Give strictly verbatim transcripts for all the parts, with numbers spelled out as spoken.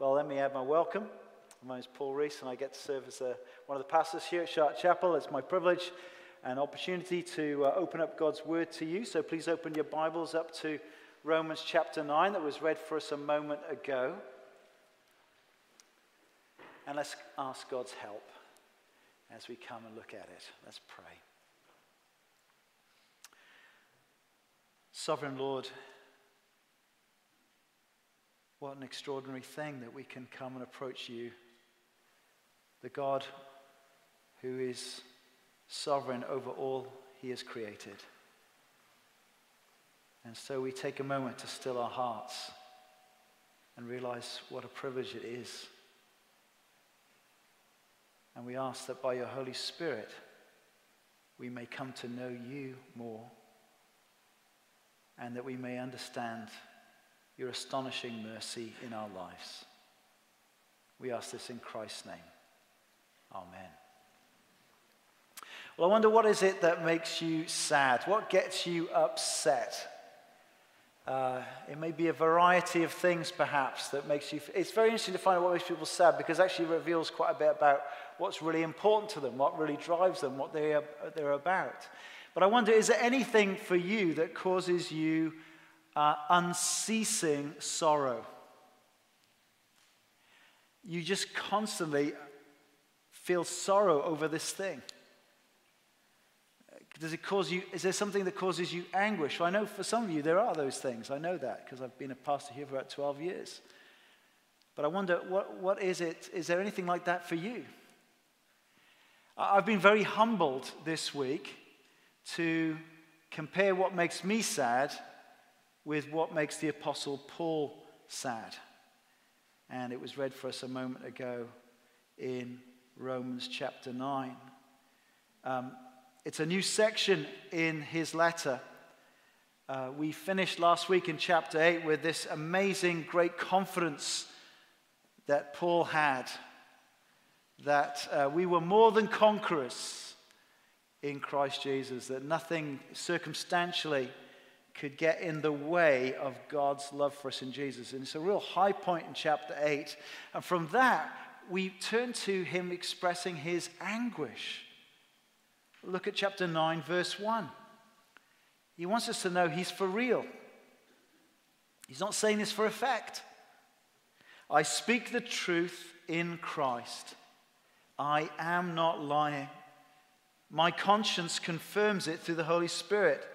Well, let me add my welcome. My name is Paul Reese, and I get to serve as a, one of the pastors here at Shark Chapel. It's my privilege and opportunity to uh, open up God's Word to you. So please open your Bibles up to Romans chapter nine that was read for us a moment ago. And let's ask God's help as we come and look at it. Let's pray. Sovereign Lord, what an extraordinary thing that we can come and approach you, the God who is sovereign over all he has created. And so we take a moment to still our hearts and realize what a privilege it is. And we ask that by your Holy Spirit, we may come to know you more, and that we may understand your astonishing mercy in our lives. We ask this in Christ's name. Amen. Well, I wonder, what is it that makes you sad? What gets you upset? Uh, it may be a variety of things, perhaps, that makes you... F- it's very interesting to find out what makes people sad, because it actually reveals quite a bit about what's really important to them, what really drives them, what they are, they're about. But I wonder, is there anything for you that causes you Uh, unceasing sorrow? You just constantly feel sorrow over this thing. Does it cause you, is there something that causes you anguish? Well, I know for some of you there are those things. I know that because I've been a pastor here for about twelve years. But I wonder, what, what is it? Is there anything like that for you? I've been very humbled this week to compare what makes me sad with what makes the Apostle Paul sad. And it was read for us a moment ago in Romans chapter nine. Um, it's a new section in his letter. Uh, we finished last week in chapter eight with this amazing great confidence that Paul had, that uh, we were more than conquerors in Christ Jesus, that nothing circumstantially could get in the way of God's love for us in Jesus. And it's a real high point in chapter eight. And from that, we turn to him expressing his anguish. Look at chapter nine, verse one. He wants us to know he's for real. He's not saying this for effect. I speak the truth in Christ. I am not lying. My conscience confirms it through the Holy Spirit.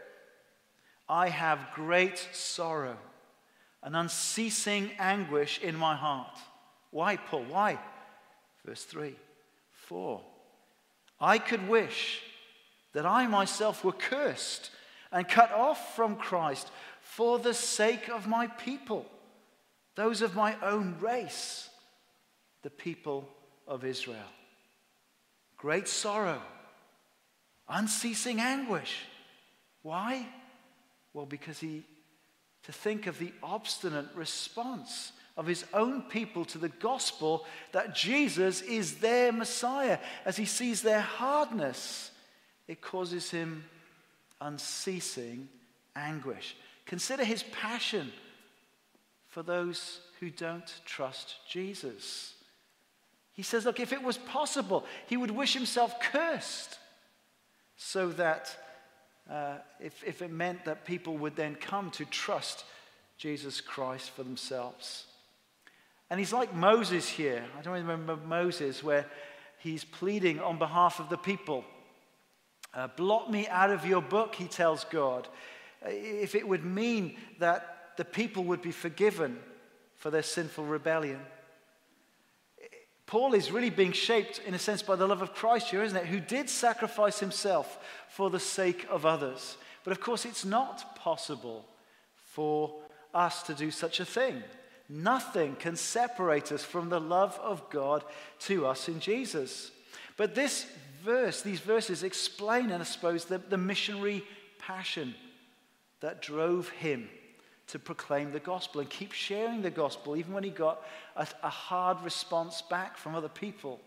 I have great sorrow, an unceasing anguish in my heart. Why, Paul? Why? Verse three, four. I could wish that I myself were cursed and cut off from Christ for the sake of my people, those of my own race, the people of Israel. Great sorrow, unceasing anguish. Why? Well, because he, to think of the obstinate response of his own people to the gospel that Jesus is their Messiah, as he sees their hardness, it causes him unceasing anguish. Consider his passion for those who don't trust Jesus. He says, look, if it was possible, he would wish himself cursed so that Uh, if, if it meant that people would then come to trust Jesus Christ for themselves. And he's like Moses here. I don't remember Moses, where he's pleading on behalf of the people. Uh, blot me out of your book, he tells God, if it would mean that the people would be forgiven for their sinful rebellion. Paul is really being shaped, in a sense, by the love of Christ here, isn't it? Who did sacrifice himself for the sake of others. But of course, it's not possible for us to do such a thing. Nothing can separate us from the love of God to us in Jesus. But this verse, these verses explain, and I suppose, the, the missionary passion that drove him to proclaim the gospel and keep sharing the gospel, even when he got a, a hard response back from other people,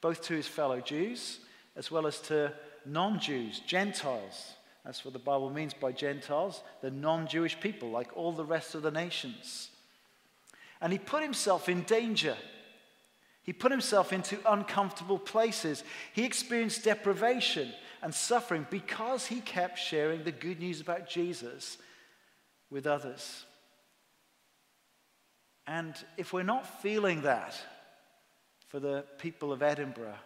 both to his fellow Jews as well as to non-Jews, Gentiles. That's what the Bible means by Gentiles, the non-Jewish people, like all the rest of the nations. And he put himself in danger. He put himself into uncomfortable places. He experienced deprivation and suffering because he kept sharing the good news about Jesus with others. And if we're not feeling that for the people of Edinburgh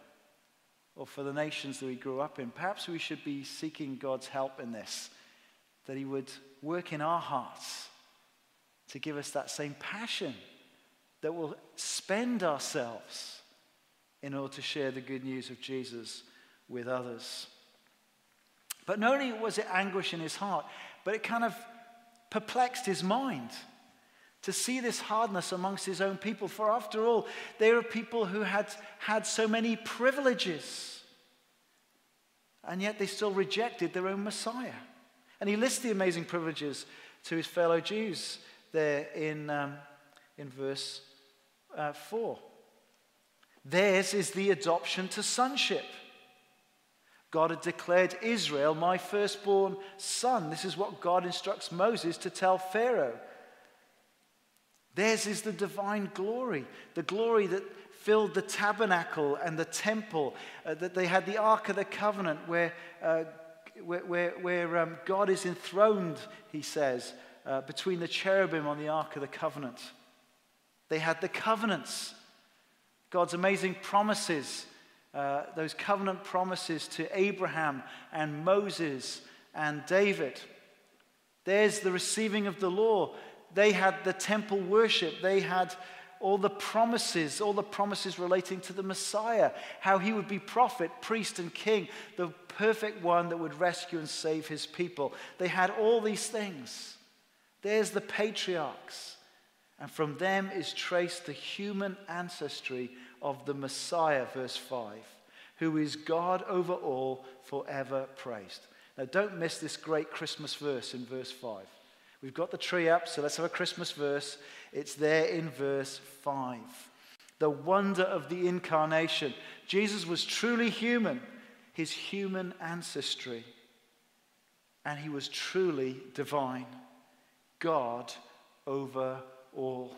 or for the nations that we grew up in, perhaps we should be seeking God's help in this, that he would work in our hearts to give us that same passion that will spend ourselves in order to share the good news of Jesus with others. But not only was it anguish in his heart, but it kind of perplexed his mind to see this hardness amongst his own people. For after all, they were people who had had so many privileges, and yet they still rejected their own Messiah. And he lists the amazing privileges to his fellow Jews there in, um, in verse uh, four. Theirs is the adoption to sonship. God had declared Israel my firstborn son. This is what God instructs Moses to tell Pharaoh. Theirs is the divine glory, the glory that filled the tabernacle and the temple, uh, that they had the Ark of the Covenant where uh, where, where, where um, God is enthroned, he says, uh, between the cherubim on the Ark of the Covenant. They had the covenants, God's amazing promises, uh, those covenant promises to Abraham and Moses and David. There's the receiving of the law. They had the temple worship. They had all the promises, all the promises relating to the Messiah, how he would be prophet, priest, and king, the perfect one that would rescue and save his people. They had all these things. There's the patriarchs. And from them is traced the human ancestry of the Messiah, verse five, who is God over all, forever praised. Now, don't miss this great Christmas verse in verse five. We've got the tree up, so let's have a Christmas verse. It's there in verse five. The wonder of the incarnation. Jesus was truly human, his human ancestry. And he was truly divine. God over all.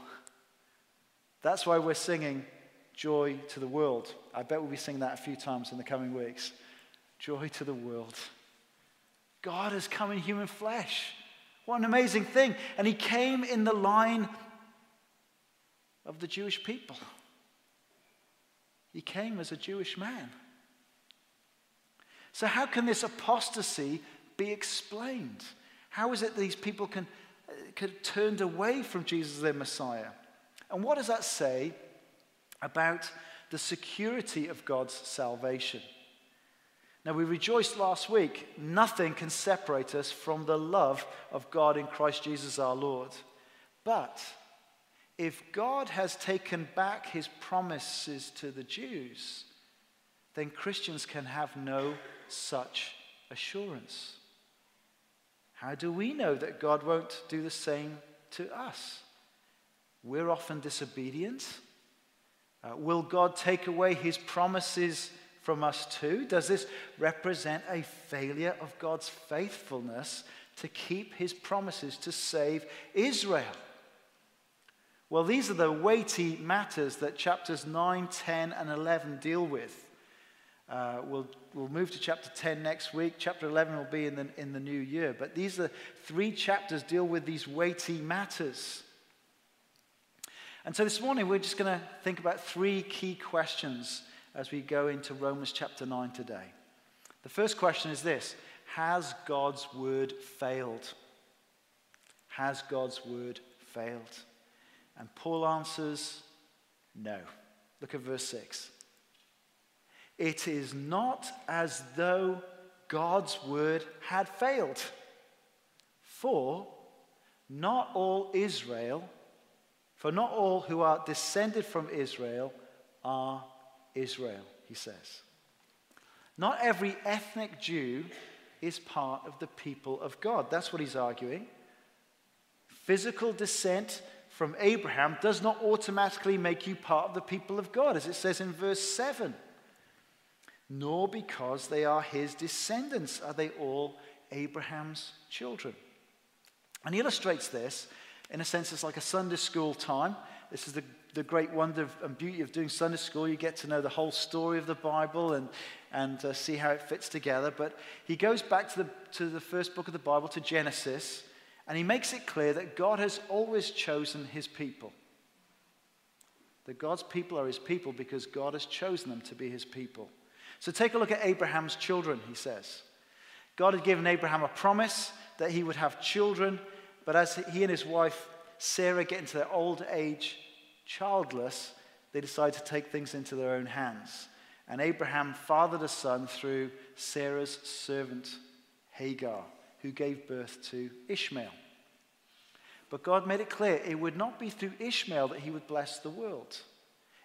That's why we're singing Joy to the World. I bet we'll be singing that a few times in the coming weeks. Joy to the world. God has come in human flesh. What an amazing thing. And he came in the line of the Jewish people. He came as a Jewish man. So how can this apostasy be explained? How is it that these people can, could have turned away from Jesus as their Messiah? And what does that say about the security of God's salvation? Now, we rejoiced last week, nothing can separate us from the love of God in Christ Jesus our Lord. But if God has taken back his promises to the Jews, then Christians can have no such assurance. How do we know that God won't do the same to us? We're often disobedient. Uh, will God take away his promises from us too? Does this represent a failure of God's faithfulness to keep his promises to save Israel? Well, these are the weighty matters that chapters nine, ten, and eleven deal with. Uh, we'll, we'll move to chapter ten next week. Chapter eleven will be in the, in the new year. But these are three chapters deal with these weighty matters. And so this morning, we're just going to think about three key questions as we go into Romans chapter nine today. The first question is this: has God's word failed? Has God's word failed? And Paul answers, no. Look at verse six. It is not as though God's word had failed, for not all Israel, for not all who are descended from Israel are Israel, he says. Not every ethnic Jew is part of the people of God. That's what he's arguing. Physical descent from Abraham does not automatically make you part of the people of God, as it says in verse seven. Nor because they are his descendants are they all Abraham's children. And he illustrates this in a sense it's like a Sunday school time This is the, the great wonder of, and beauty of doing Sunday school. You get to know the whole story of the Bible and, and uh, see how it fits together. But he goes back to the, to the first book of the Bible, to Genesis, and he makes it clear that God has always chosen his people. That God's people are his people because God has chosen them to be his people. So take a look at Abraham's children, he says. God had given Abraham a promise that he would have children, but as he and his wife Sarah get into their old age childless, they decide to take things into their own hands. And Abraham fathered a son through Sarah's servant Hagar, who gave birth to Ishmael. But God made it clear it would not be through Ishmael that he would bless the world.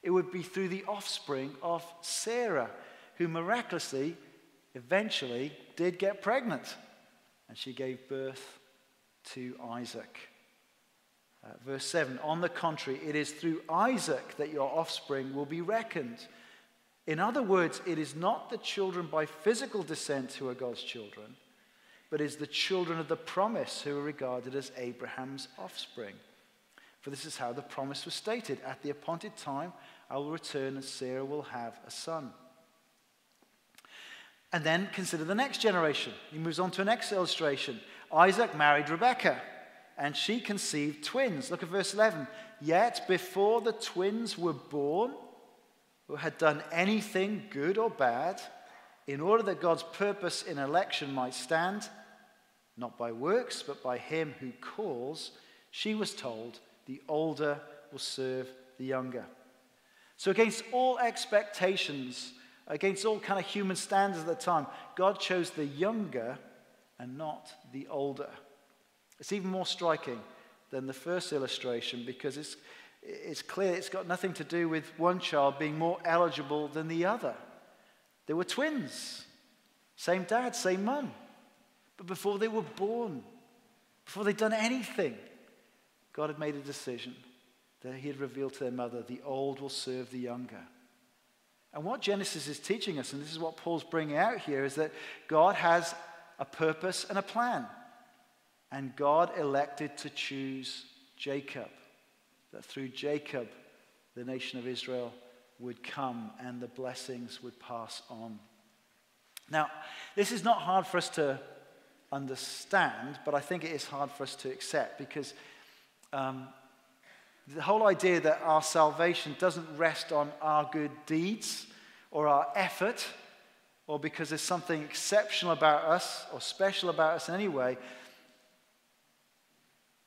It would be through the offspring of Sarah, who miraculously, eventually, did get pregnant. And she gave birth to Isaac. Uh, verse seven, on the contrary, it is through Isaac that your offspring will be reckoned. In other words, it is not the children by physical descent who are God's children, but it is the children of the promise who are regarded as Abraham's offspring. For this is how the promise was stated. At the appointed time, I will return and Sarah will have a son. And then consider the next generation. He moves on to an next illustration. Isaac married Rebekah, and she conceived twins. Look at verse eleven. Yet before the twins were born, or had done anything good or bad, in order that God's purpose in election might stand, not by works, but by him who calls, she was told, the older will serve the younger. So against all expectations, against all kind of human standards at the time, God chose the younger and not the older. It's even more striking than the first illustration because it's, it's clear it's got nothing to do with one child being more eligible than the other. They were twins, same dad, same mum. But before they were born, before they'd done anything, God had made a decision that he had revealed to their mother, the old will serve the younger. And what Genesis is teaching us, and this is what Paul's bringing out here, is that God has a purpose and a plan. And God elected to choose Jacob, that through Jacob, the nation of Israel would come and the blessings would pass on. Now, this is not hard for us to understand, but I think it is hard for us to accept because um, the whole idea that our salvation doesn't rest on our good deeds or our effort or because there's something exceptional about us or special about us in any way,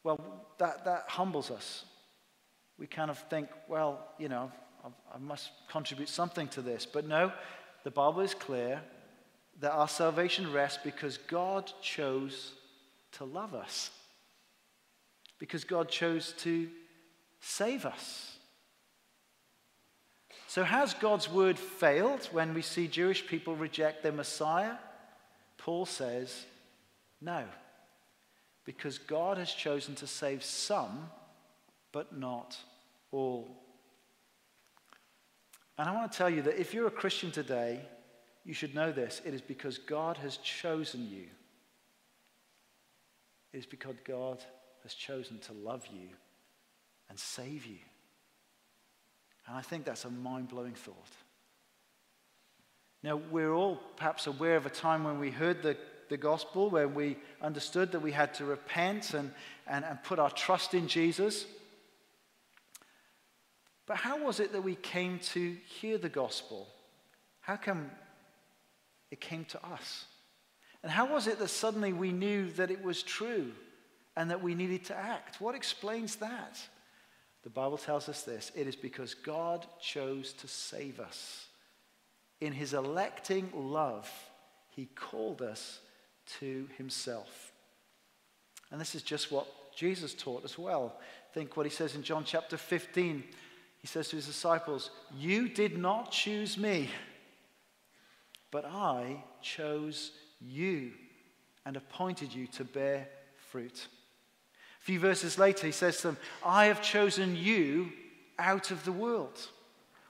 well, that, that humbles us. We kind of think, well, you know, I, I must contribute something to this. But no, the Bible is clear that our salvation rests because God chose to love us, because God chose to save us. So has God's word failed when we see Jewish people reject their Messiah? Paul says, no, because God has chosen to save some, but not all. And I want to tell you that if you're a Christian today, you should know this. It is because God has chosen you. It is because God has chosen to love you and save you. And I think that's a mind-blowing thought. Now, we're all perhaps aware of a time when we heard the, the gospel, when we understood that we had to repent and, and, and put our trust in Jesus. But how was it that we came to hear the gospel? How come it came to us? And how was it that suddenly we knew that it was true and that we needed to act? What explains that? The Bible tells us this. It is because God chose to save us. In his electing love, he called us to himself. And this is just what Jesus taught as well. Think what he says in John chapter fifteen. He says to his disciples, you did not choose me, but I chose you and appointed you to bear fruit. A few verses later, he says to them, I have chosen you out of the world.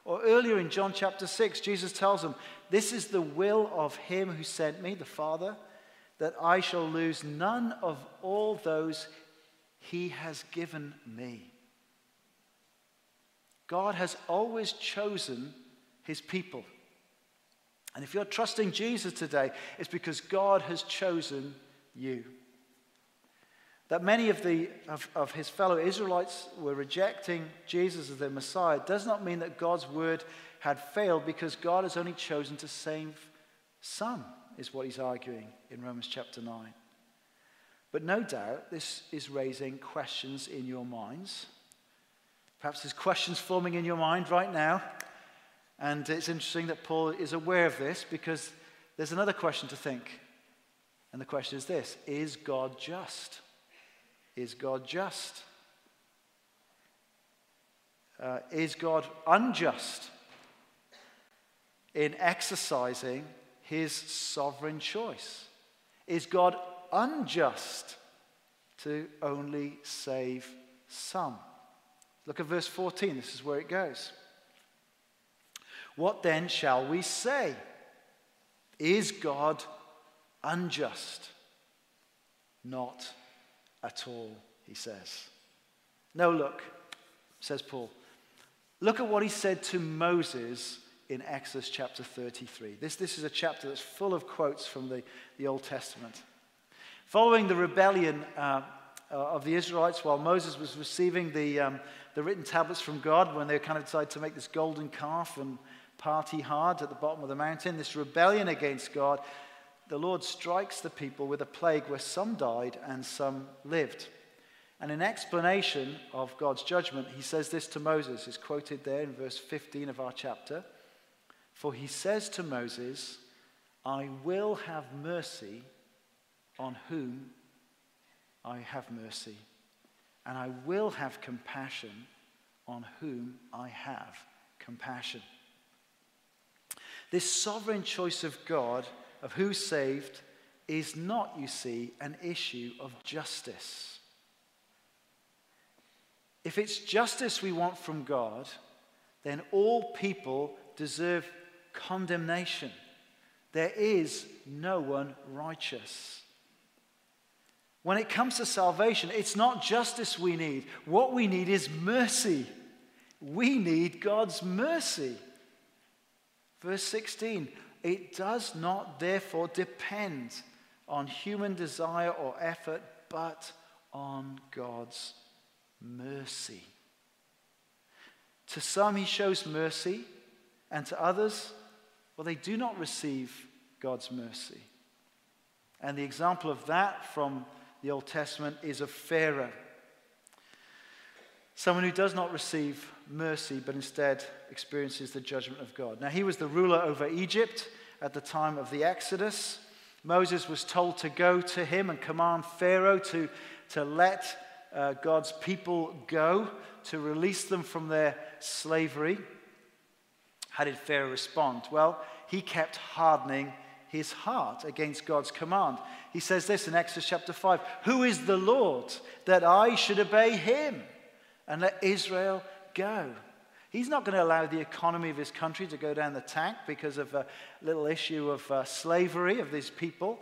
Or earlier in John chapter six, Jesus tells them, this is the will of him who sent me, the Father, that I shall lose none of all those he has given me. God has always chosen his people. And if you're trusting Jesus today, it's because God has chosen you. That many of, the, of, of his fellow Israelites were rejecting Jesus as their Messiah does not mean that God's word had failed, because God has only chosen to save some, is what he's arguing in Romans chapter nine. But no doubt this is raising questions in your minds. Perhaps there's questions forming in your mind right now. And it's interesting that Paul is aware of this, because there's another question to think. And the question is this: is God just? Is God just? Uh, is God unjust in exercising his sovereign choice? Is God unjust to only save some? Look at verse fourteen. This is where it goes. What then shall we say? Is God unjust? Not at all, he says. No, look, says Paul. Look at what he said to Moses in Exodus chapter thirty-three. This, this is a chapter that's full of quotes from the, the Old Testament. Following the rebellion uh, of the Israelites, while Moses was receiving the, um, the written tablets from God, when they kind of decided to make this golden calf and party hard at the bottom of the mountain, this rebellion against God, the Lord strikes the people with a plague where some died and some lived. And in explanation of God's judgment, he says this to Moses. It's quoted there in verse fifteen of our chapter. For he says to Moses, I will have mercy on whom I have mercy, and I will have compassion on whom I have compassion. This sovereign choice of God of who's saved is not, you see, an issue of justice. If it's justice we want from God, then all people deserve condemnation. There is no one righteous. When it comes to salvation, it's not justice we need. What we need is mercy. We need God's mercy. Verse sixteen, it does not therefore depend on human desire or effort, but on God's mercy. To some he shows mercy, and to others, well, they do not receive God's mercy. And the example of that from the Old Testament is of Pharaoh, someone who does not receive mercy, but instead experiences the judgment of God. Now, he was the ruler over Egypt at the time of the Exodus. Moses was told to go to him and command Pharaoh to, to let uh, God's people go, to release them from their slavery. How did Pharaoh respond? Well, he kept hardening his heart against God's command. He says this in Exodus chapter five, who is the Lord that I should obey him and let Israel go? He's not going to allow the economy of his country to go down the tank because of a little issue of uh, slavery of these people.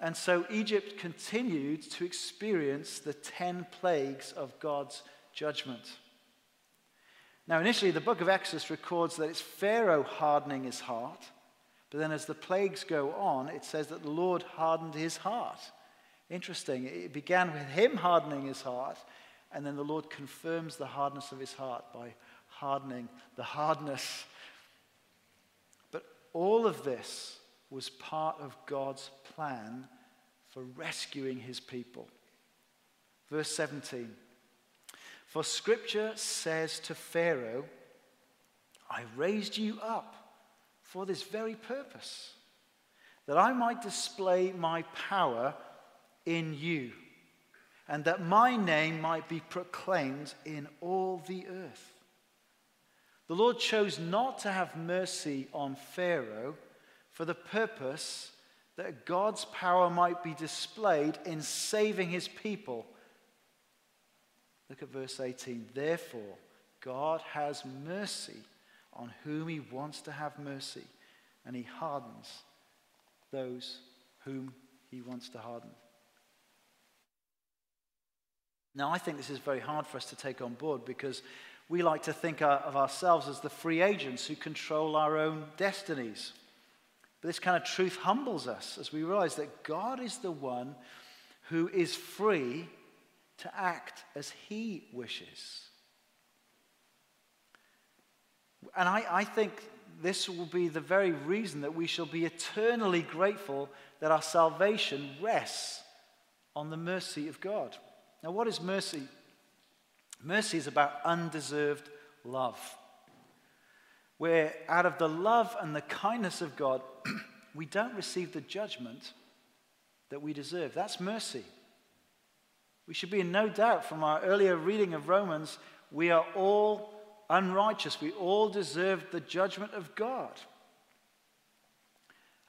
And so Egypt continued to experience the ten plagues of God's judgment. Now, initially, the book of Exodus records that it's Pharaoh hardening his heart. But then as the plagues go on, it says that the Lord hardened his heart. Interesting. It began with him hardening his heart, and then the Lord confirms the hardness of his heart by hardening the hardness. But all of this was part of God's plan for rescuing his people. Verse seventeen. For Scripture says to Pharaoh, I raised you up for this very purpose, that I might display my power in you, and that my name might be proclaimed in all the earth. The Lord chose not to have mercy on Pharaoh for the purpose that God's power might be displayed in saving his people. Look at verse eighteen. Therefore, God has mercy on whom he wants to have mercy, and he hardens those whom he wants to harden. Now, I think this is very hard for us to take on board, because we like to think of ourselves as the free agents who control our own destinies. But this kind of truth humbles us as we realize that God is the one who is free to act as he wishes. And I, I think this will be the very reason that we shall be eternally grateful that our salvation rests on the mercy of God. Now, what is mercy? Mercy is about undeserved love, where out of the love and the kindness of God, we don't receive the judgment that we deserve. That's mercy. We should be in no doubt from our earlier reading of Romans, we are all unrighteous. We all deserve the judgment of God.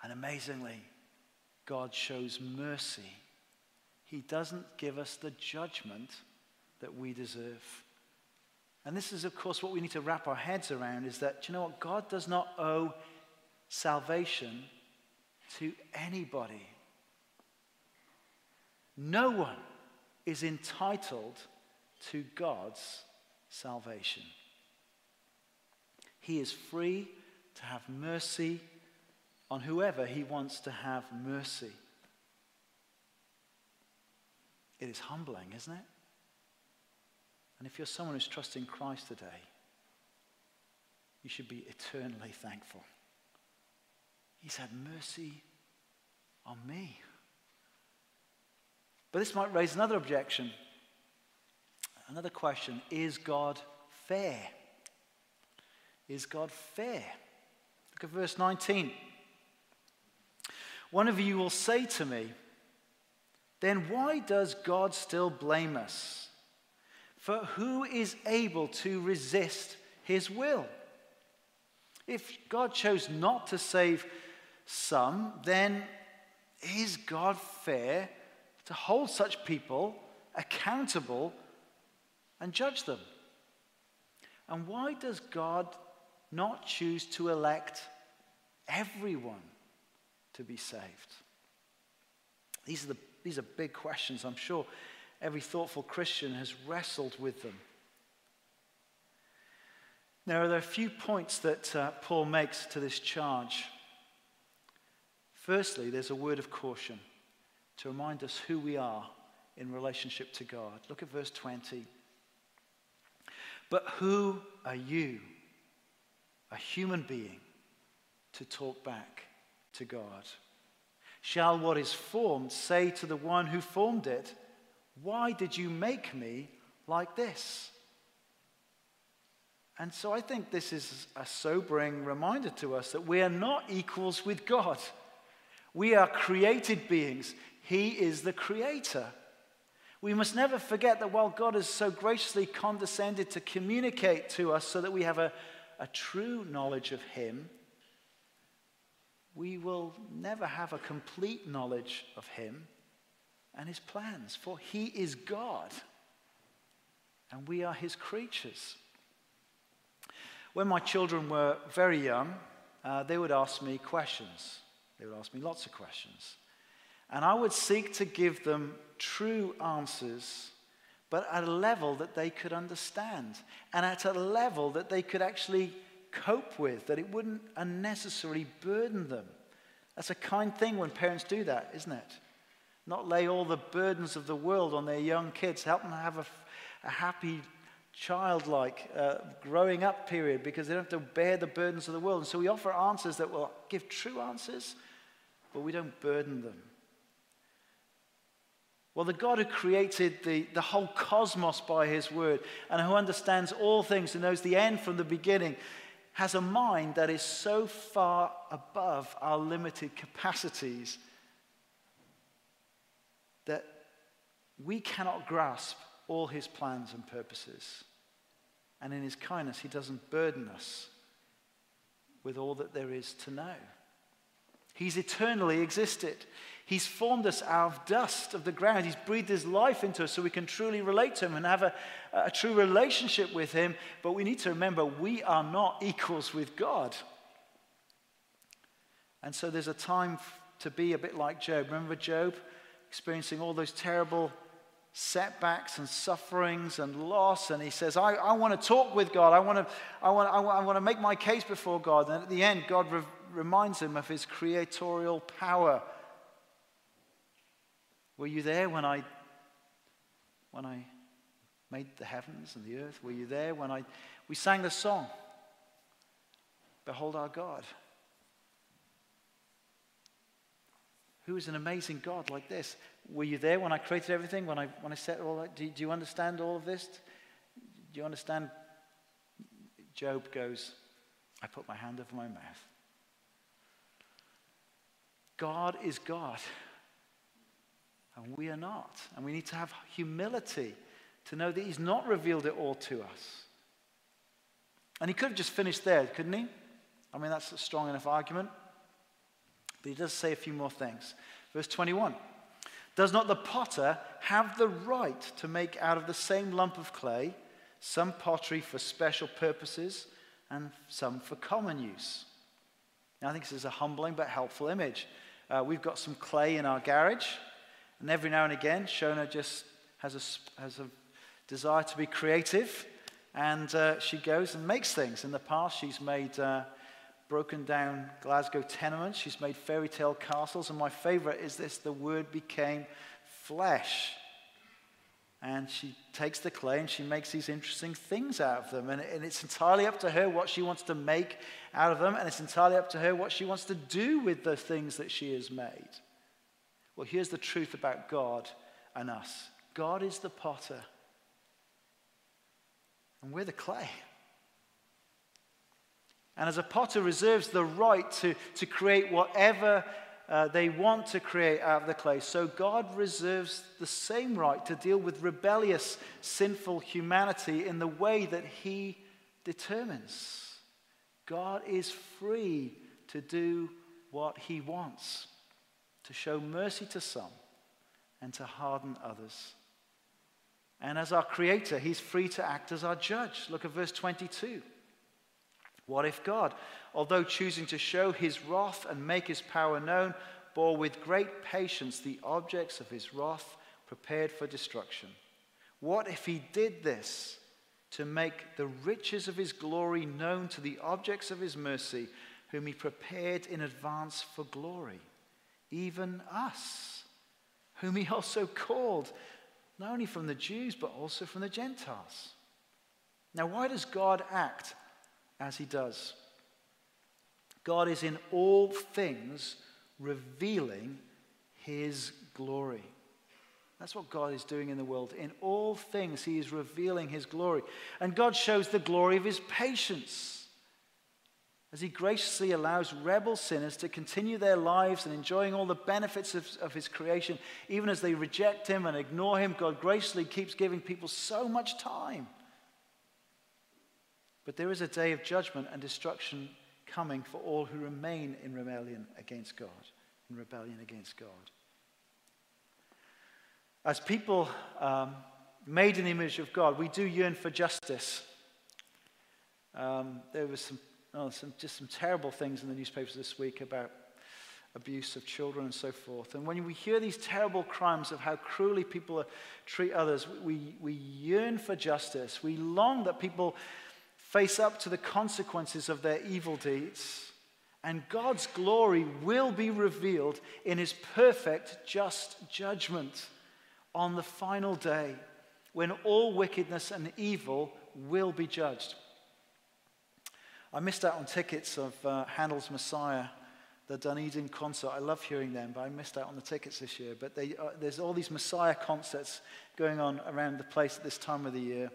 And amazingly, God shows mercy. He doesn't give us the judgment that we deserve. And this is, of course, what we need to wrap our heads around, is that, you know what, God does not owe salvation to anybody. No one is entitled to God's salvation. He is free to have mercy on whoever he wants to have mercy. It is humbling, isn't it? And if you're someone who's trusting Christ today, you should be eternally thankful. He's had mercy on me. But this might raise another objection, another question. Is God fair? Is God fair? Look at verse nineteen. One of you will say to me, "Then why does God still blame us? For who is able to resist his will?" If God chose not to save some, then is God fair to hold such people accountable and judge them? And why does God not choose to elect everyone to be saved? These are, the, these are big questions, I'm sure. Every thoughtful Christian has wrestled with them. Now, there are a few points that uh, Paul makes to this charge. Firstly, there's a word of caution to remind us who we are in relationship to God. Look at verse twenty. "But who are you, a human being, to talk back to God? Shall what is formed say to the one who formed it, 'Why did you make me like this?'" And so I think this is a sobering reminder to us that we are not equals with God. We are created beings. He is the creator. We must never forget that while God has so graciously condescended to communicate to us so that we have a, a true knowledge of him, we will never have a complete knowledge of him and his plans, for he is God, and we are his creatures. When my children were very young, uh, they would ask me questions. They would ask me lots of questions. And I would seek to give them true answers, but at a level that they could understand, and at a level that they could actually cope with, that it wouldn't unnecessarily burden them. That's a kind thing when parents do that, isn't it? Not lay all the burdens of the world on their young kids. Help them have a, a happy, childlike, uh, growing up period, because they don't have to bear the burdens of the world. And so we offer answers that will give true answers, but we don't burden them. Well, the God who created the, the whole cosmos by his word, and who understands all things, who knows the end from the beginning, has a mind that is so far above our limited capacities that we cannot grasp all his plans and purposes. And in his kindness, he doesn't burden us with all that there is to know. He's eternally existed. He's formed us out of dust of the ground. He's breathed his life into us so we can truly relate to him and have a, a true relationship with him. But we need to remember we are not equals with God. And so there's a time to be a bit like Job. Remember Job? Experiencing all those terrible setbacks and sufferings and loss, and he says, I, I want to talk with God. I want to I want I want to make my case before God. And at the end, God re- reminds him of his creatorial power. Were you there when I when I made the heavens and the earth? Were you there when I we sang the song, Behold Our God? Who is an amazing God like this? Were you there when I created everything? When I when I said all that? Do, do you understand all of this? Do you understand? Job goes, I put my hand over my mouth. God is God. And we are not. And we need to have humility to know that he's not revealed it all to us. And he could have just finished there, couldn't he? I mean, that's a strong enough argument. But he does say a few more things. Verse twenty-one. Does not the potter have the right to make out of the same lump of clay some pottery for special purposes and some for common use? Now, I think this is a humbling but helpful image. Uh, we've got some clay in our garage. And every now and again, Shona just has a, has a desire to be creative. And uh, she goes and makes things. In the past, she's made... Uh, broken down Glasgow tenements. She's made fairy tale castles. And my favorite is this, the word became flesh. And she takes the clay and she makes these interesting things out of them. And, and it's entirely up to her what she wants to make out of them. And it's entirely up to her what she wants to do with the things that she has made. Well, here's the truth about God and us. God is the potter. And we're the clay. And as a potter reserves the right to, to create whatever uh, they want to create out of the clay, so God reserves the same right to deal with rebellious, sinful humanity in the way that he determines. God is free to do what he wants, to show mercy to some and to harden others. And as our creator, he's free to act as our judge. Look at verse twenty-two. What if God, although choosing to show his wrath and make his power known, bore with great patience the objects of his wrath prepared for destruction? What if he did this to make the riches of his glory known to the objects of his mercy, whom he prepared in advance for glory? Even us, whom he also called, not only from the Jews, but also from the Gentiles. Now, why does God act as he does? God is in all things revealing his glory. That's what God is doing in the world. In all things, he is revealing his glory. And God shows the glory of his patience as he graciously allows rebel sinners to continue their lives and enjoying all the benefits of, of his creation. Even as they reject him and ignore him, God graciously keeps giving people so much time. But there is a day of judgment and destruction coming for all who remain in rebellion against God. In rebellion against God. As people um, made in the image of God, we do yearn for justice. Um, there was some, oh, some, just some terrible things in the newspapers this week about abuse of children and so forth. And when we hear these terrible crimes of how cruelly people treat others, we, we yearn for justice. We long that people face up to the consequences of their evil deeds, and God's glory will be revealed in his perfect, just judgment on the final day, when all wickedness and evil will be judged. I missed out on tickets of uh, Handel's Messiah, the Dunedin concert. I love hearing them, but I missed out on the tickets this year. But they, uh, there's all these Messiah concerts going on around the place at this time of the year.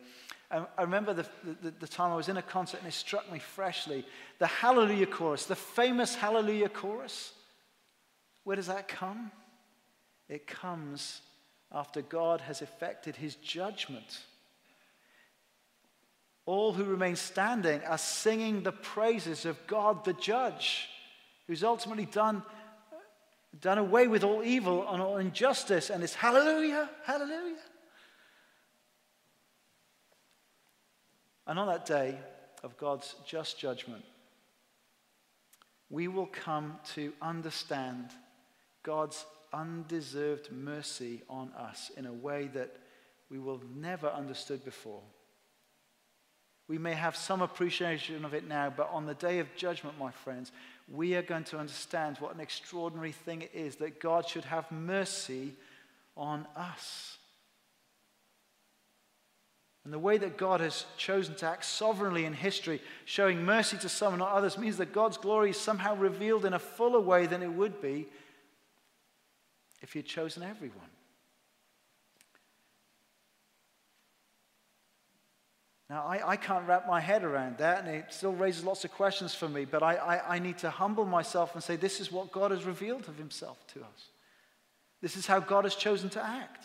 I remember the, the, the time I was in a concert and it struck me freshly. The Hallelujah Chorus, the famous Hallelujah Chorus. Where does that come? It comes after God has effected his judgment. All who remain standing are singing the praises of God the Judge, who's ultimately done, done away with all evil and all injustice. And it's hallelujah, hallelujah. And on that day of God's just judgment, we will come to understand God's undeserved mercy on us in a way that we will never understood before. We may have some appreciation of it now, but on the day of judgment, my friends, we are going to understand what an extraordinary thing it is that God should have mercy on us. And the way that God has chosen to act sovereignly in history, showing mercy to some and not others, means that God's glory is somehow revealed in a fuller way than it would be if he had chosen everyone. Now, I, I can't wrap my head around that, and it still raises lots of questions for me, but I, I, I need to humble myself and say, this is what God has revealed of himself to us. This is how God has chosen to act.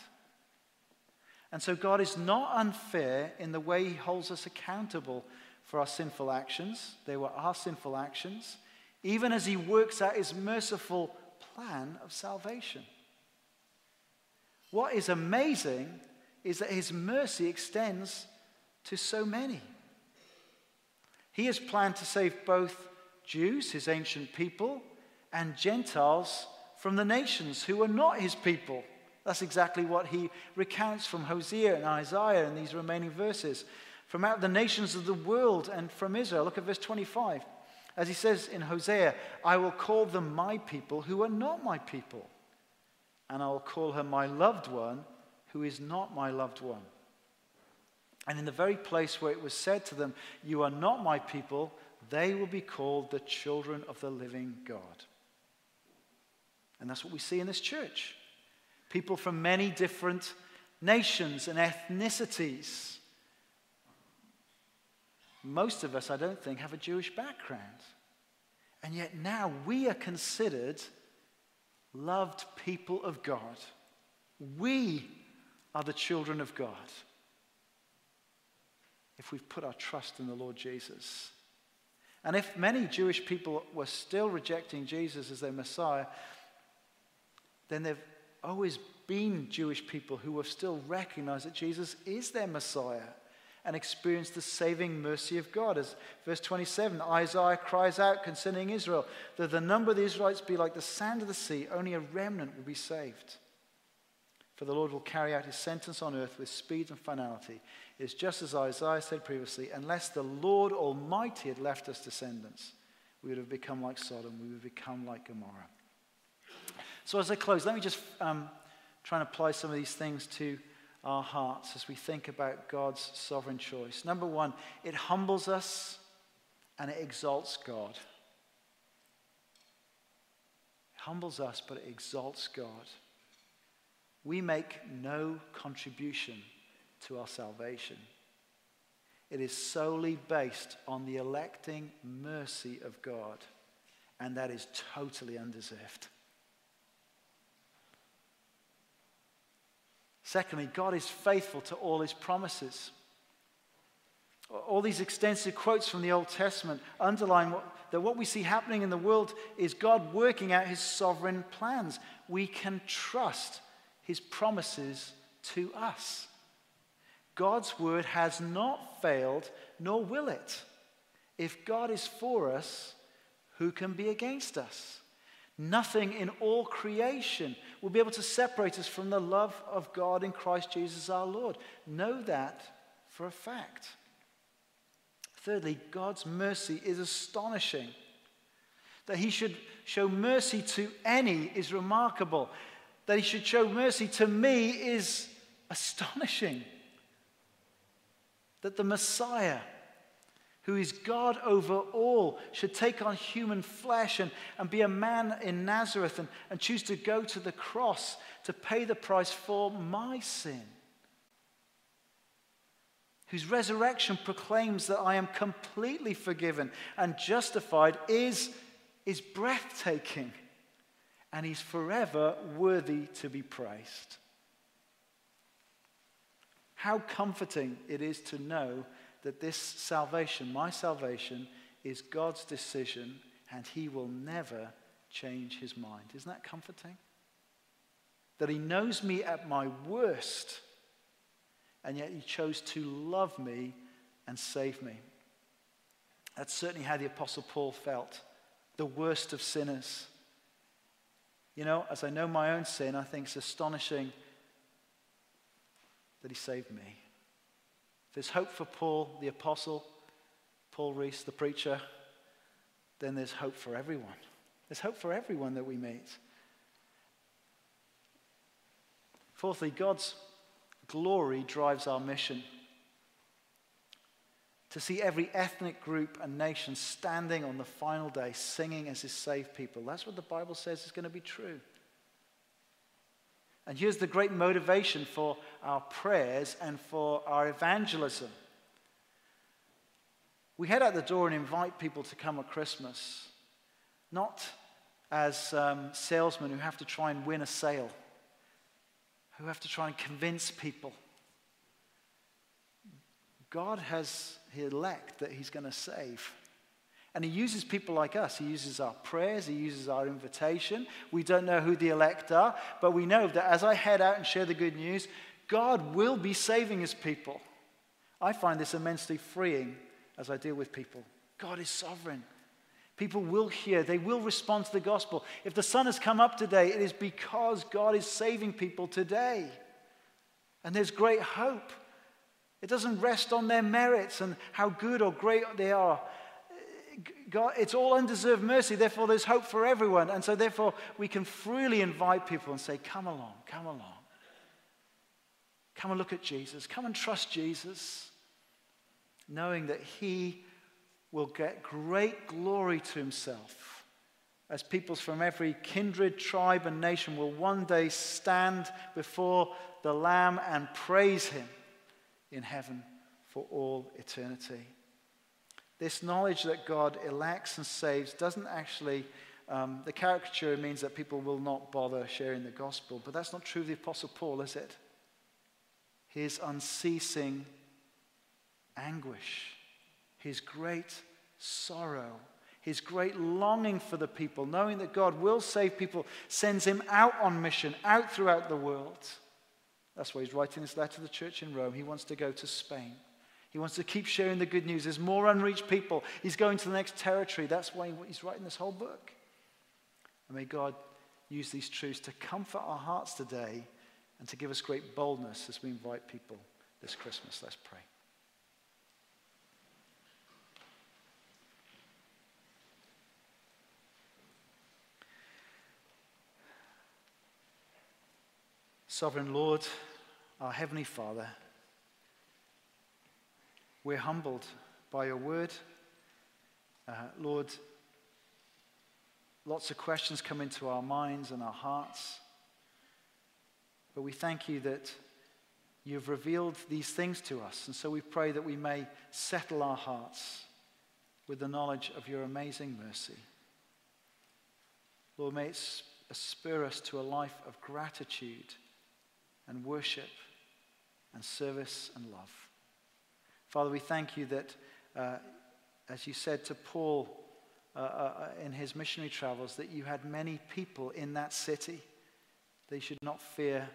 And so God is not unfair in the way he holds us accountable for our sinful actions. They were our sinful actions, even as he works out his merciful plan of salvation. What is amazing is that his mercy extends to so many. He has planned to save both Jews, his ancient people, and Gentiles from the nations who were not his people. That's exactly what he recounts from Hosea and Isaiah in these remaining verses. From out the nations of the world and from Israel. Look at verse twenty-five. As he says in Hosea, I will call them my people who are not my people. And I will call her my loved one who is not my loved one. And in the very place where it was said to them, you are not my people, they will be called the children of the living God. And that's what we see in this church. People from many different nations and ethnicities. Most of us, I don't think, have a Jewish background. And yet now we are considered loved people of God. We are the children of God. If we've put our trust in the Lord Jesus. And if many Jewish people were still rejecting Jesus as their Messiah, then they've always been Jewish people who have still recognized that Jesus is their Messiah and experienced the saving mercy of God. As verse twenty-seven, Isaiah cries out concerning Israel, that the number of the Israelites be like the sand of the sea, only a remnant will be saved. For the Lord will carry out his sentence on earth with speed and finality. It is just as Isaiah said previously, unless the Lord Almighty had left us descendants, we would have become like Sodom, we would have become like Gomorrah. So as I close, let me just um, try and apply some of these things to our hearts as we think about God's sovereign choice. Number one, it humbles us and it exalts God. It humbles us, but it exalts God. We make no contribution to our salvation. It is solely based on the electing mercy of God, and that is totally undeserved. Secondly, God is faithful to all his promises. All these extensive quotes from the Old Testament underline what, that what we see happening in the world is God working out his sovereign plans. We can trust his promises to us. God's word has not failed, nor will it. If God is for us, who can be against us? Nothing in all creation will be able to separate us from the love of God in Christ Jesus our Lord. Know that for a fact. Thirdly, God's mercy is astonishing. That he should show mercy to any is remarkable. That he should show mercy to me is astonishing. That the Messiah, who is God over all, should take on human flesh and, and be a man in Nazareth and, and choose to go to the cross to pay the price for my sin, whose resurrection proclaims that I am completely forgiven and justified, is, is breathtaking, and he's forever worthy to be praised. How comforting it is to know that this salvation, my salvation, is God's decision and he will never change his mind. Isn't that comforting? That he knows me at my worst and yet he chose to love me and save me. That's certainly how the Apostle Paul felt, the worst of sinners. You know, as I know my own sin, I think it's astonishing that he saved me. If there's hope for Paul, the apostle, Paul Reese, the preacher, then there's hope for everyone. There's hope for everyone that we meet. Fourthly, God's glory drives our mission. To see every ethnic group and nation standing on the final day, singing as his saved people. That's what the Bible says is going to be true. And here's the great motivation for our prayers and for our evangelism. We head out the door and invite people to come at Christmas, not as um, salesmen who have to try and win a sale, who have to try and convince people. God has the elect that he's going to save. And he uses people like us. He uses our prayers. He uses our invitation. We don't know who the elect are, but we know that as I head out and share the good news, God will be saving his people. I find this immensely freeing as I deal with people. God is sovereign. People will hear. They will respond to the gospel. If the sun has come up today, it is because God is saving people today. And there's great hope. It doesn't rest on their merits and how good or great they are. God, it's all undeserved mercy, therefore there's hope for everyone. And so therefore we can freely invite people and say, come along, come along. Come and look at Jesus. Come and trust Jesus, knowing that he will get great glory to himself as peoples from every kindred, tribe, and nation will one day stand before the Lamb and praise him in heaven for all eternity. This knowledge that God elects and saves doesn't actually, um, the caricature means that people will not bother sharing the gospel, but that's not true of the Apostle Paul, is it? His unceasing anguish, his great sorrow, his great longing for the people, knowing that God will save people, sends him out on mission, out throughout the world. That's why he's writing this letter to the church in Rome. He wants to go to Spain. He wants to keep sharing the good news. There's more unreached people. He's going to the next territory. That's why he's writing this whole book. And may God use these truths to comfort our hearts today and to give us great boldness as we invite people this Christmas. Let's pray. Sovereign Lord, our Heavenly Father, we're humbled by your word. Uh, Lord, lots of questions come into our minds and our hearts. But we thank you that you've revealed these things to us. And so we pray that we may settle our hearts with the knowledge of your amazing mercy. Lord, may it spur us to a life of gratitude and worship and service and love. Father, we thank you that, uh, as you said to Paul uh, uh, in his missionary travels, that you had many people in that city. They should not fear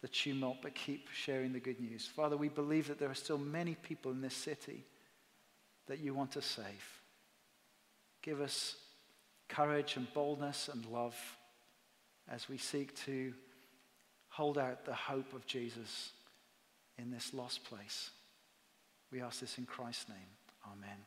the tumult, but keep sharing the good news. Father, we believe that there are still many people in this city that you want to save. Give us courage and boldness and love as we seek to hold out the hope of Jesus in this lost place. We ask this in Christ's name. Amen.